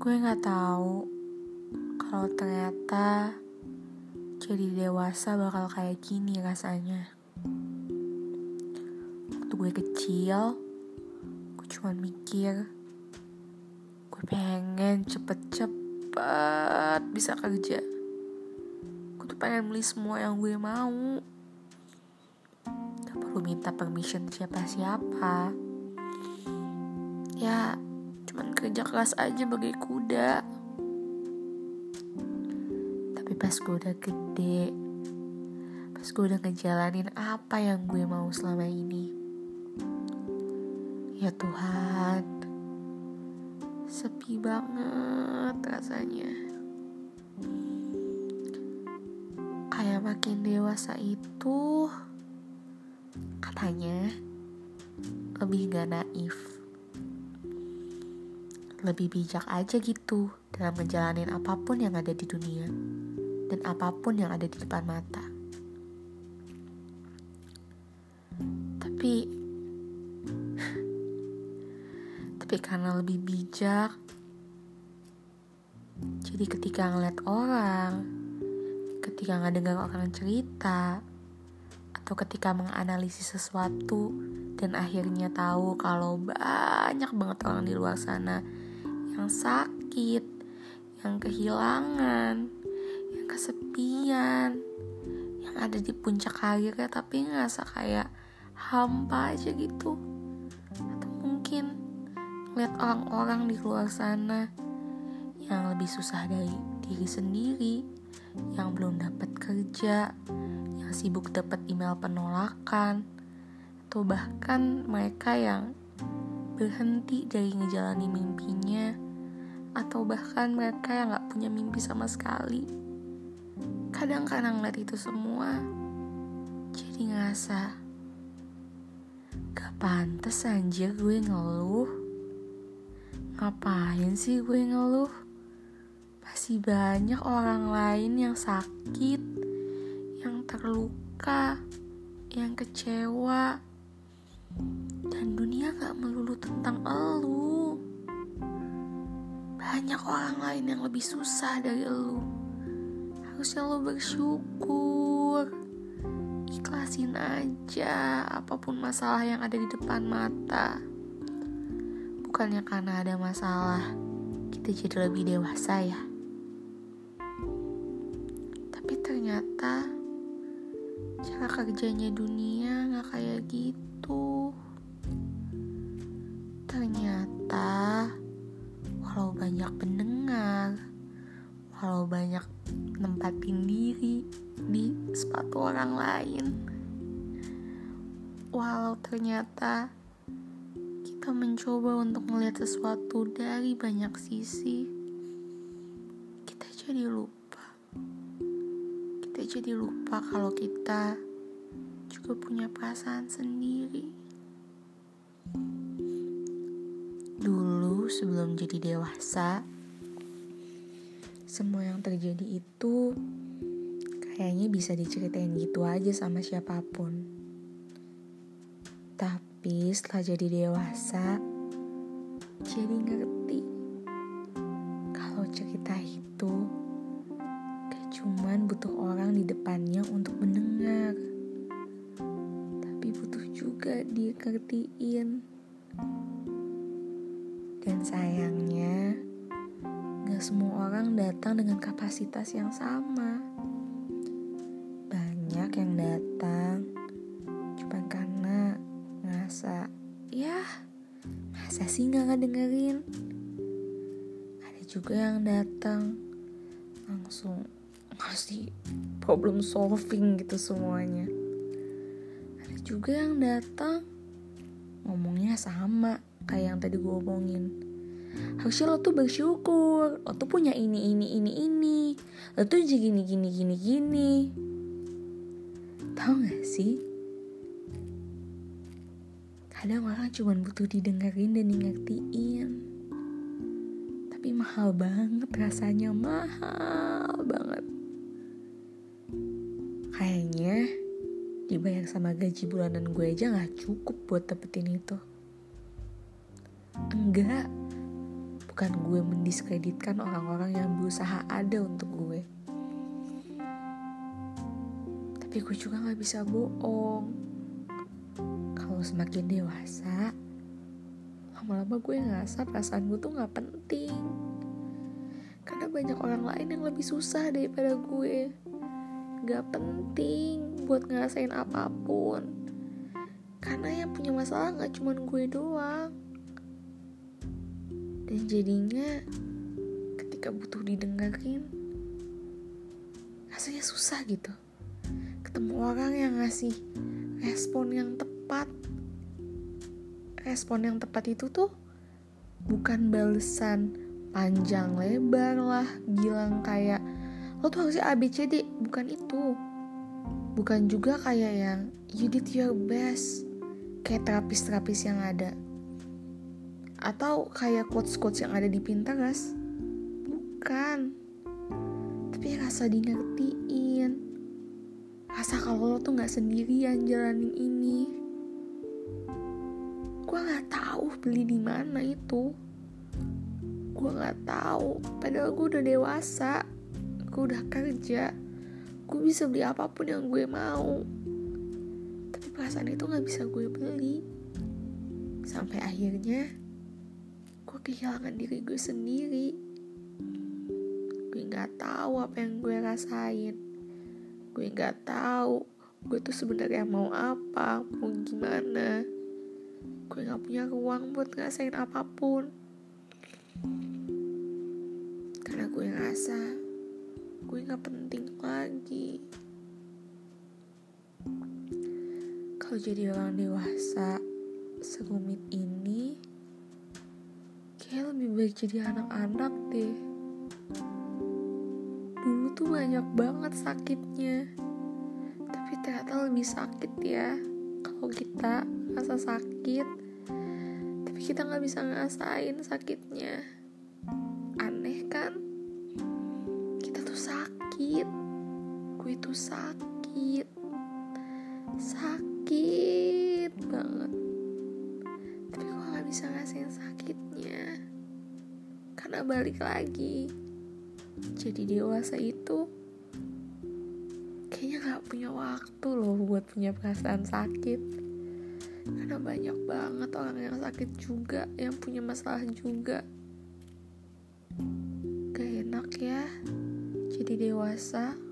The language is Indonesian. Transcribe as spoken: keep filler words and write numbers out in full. Gue gak tahu kalau ternyata jadi dewasa bakal kayak gini rasanya. Waktu gue kecil, gue cuma mikir gue pengen cepet-cepet bisa kerja. Gue tuh pengen beli semua yang gue mau, gak perlu minta permission siapa-siapa. Ya, cuman kerja keras aja bagai kuda. Tapi pas gue udah gede, pas gue udah ngejalanin apa yang gue mau selama ini, ya Tuhan, sepi banget rasanya. Kayak makin dewasa itu, katanya lebih gak naif, lebih bijak aja gitu dalam menjalani apapun yang ada di dunia dan apapun yang ada di depan mata. Tapi Tapi karena lebih bijak, jadi ketika ngeliat orang, ketika ngedengar orang cerita, atau ketika menganalisis sesuatu dan akhirnya tahu kalau banyak banget orang di luar sana yang sakit, yang kehilangan, yang kesepian, yang ada di puncak karirnya tapi ngerasa kayak hampa aja gitu. Atau mungkin lihat orang-orang di luar sana yang lebih susah dari diri sendiri, yang belum dapat kerja, yang sibuk dapat email penolakan, atau bahkan mereka yang berhenti dari ngejalani mimpinya, atau bahkan mereka yang gak punya mimpi sama sekali. Kadang-kadang ngeliat itu semua, jadi ngerasa gak pantas anjir gue ngeluh. Ngapain sih gue ngeluh? Masih banyak orang lain yang sakit, yang terluka, yang kecewa. Dan dunia gak melulu tentang elu. Banyak orang lain yang lebih susah dari elu. Harusnya lo bersyukur. Ikhlasin aja apapun masalah yang ada di depan mata. Bukannya karena ada masalah kita jadi lebih dewasa ya. Tapi ternyata cara kerjanya dunia gak kayak gitu. Ternyata walau banyak pendengar, walau banyak nempatin diri di sepatu orang lain, walau ternyata kita mencoba untuk melihat sesuatu dari banyak sisi, kita jadi lupa kita jadi lupa kalau kita juga punya perasaan sendiri. Dulu sebelum jadi dewasa, semua yang terjadi itu kayaknya bisa diceritain gitu aja sama siapapun. Tapi setelah jadi dewasa, jadi ngerti kalau cerita itu gak cuman butuh orang di depannya untuk mendengar, tapi butuh juga dikertiin. Dan sayangnya gak semua orang datang dengan kapasitas yang sama. Banyak yang datang cuma karena ngerasa, ya masa sih gak ngedengerin. Ada juga yang datang langsung ngasih problem solving gitu semuanya. Ada juga yang datang ngomongnya sama kayak yang tadi gue omongin. Harusnya lo tuh bersyukur, lo tuh punya ini, ini, ini, ini, lo tuh jadi gini, gini, gini, gini. Tahu gak sih, kadang orang cuma butuh didengerin dan diingetin. Tapi mahal banget rasanya, mahal banget. Kayaknya dibayar sama gaji bulanan gue aja gak cukup buat dapetin itu. Enggak, bukan gue mendiskreditkan orang-orang yang berusaha ada untuk gue. Tapi gue juga gak bisa bohong. Kalau semakin dewasa, lama-lama gue ngerasa perasaan gue tuh gak penting, karena banyak orang lain yang lebih susah daripada gue. Gak penting buat ngerasain apapun, karena yang punya masalah gak cuma gue doang. Dan jadinya ketika butuh didengarin, rasanya susah gitu ketemu orang yang ngasih respon yang tepat. Respon yang tepat itu tuh bukan balesan panjang lebar lah, bilang kayak lo tuh harusnya A B C D, bukan itu. Bukan juga kayak yang you did your best, kayak terapis-terapis yang ada, atau kayak quotes-quotes yang ada di Pinterest. Bukan. Tapi rasa dingertiin, rasa kalau lo tuh gak sendirian jalanin ini. Gue gak tahu beli di mana itu. Gue gak tahu. Padahal gue udah dewasa, gue udah kerja, gue bisa beli apapun yang gue mau. Tapi perasaan itu gak bisa gue beli. Sampai akhirnya gue kehilangan diri gue sendiri. Gue gak tahu apa yang gue rasain. Gue gak tahu gue tuh sebenarnya mau apa, mau gimana. Gue gak punya ruang buat ngerasain apapun, karena gue ngerasa gue gak penting lagi. Kalau jadi orang dewasa serumit ini, kayak lebih baik jadi anak-anak deh. Dulu tuh banyak banget sakitnya, tapi ternyata lebih sakit ya kalau kita ngerasa sakit tapi kita gak bisa ngerasain sakitnya. Aneh kan? Kita tuh sakit. Gue tuh sakit, sakit banget, bisa ngerasain sakitnya. Karena balik lagi, jadi dewasa itu kayaknya gak punya waktu loh buat punya perasaan sakit, karena banyak banget orang yang sakit juga, yang punya masalah juga. Gak enak ya jadi dewasa.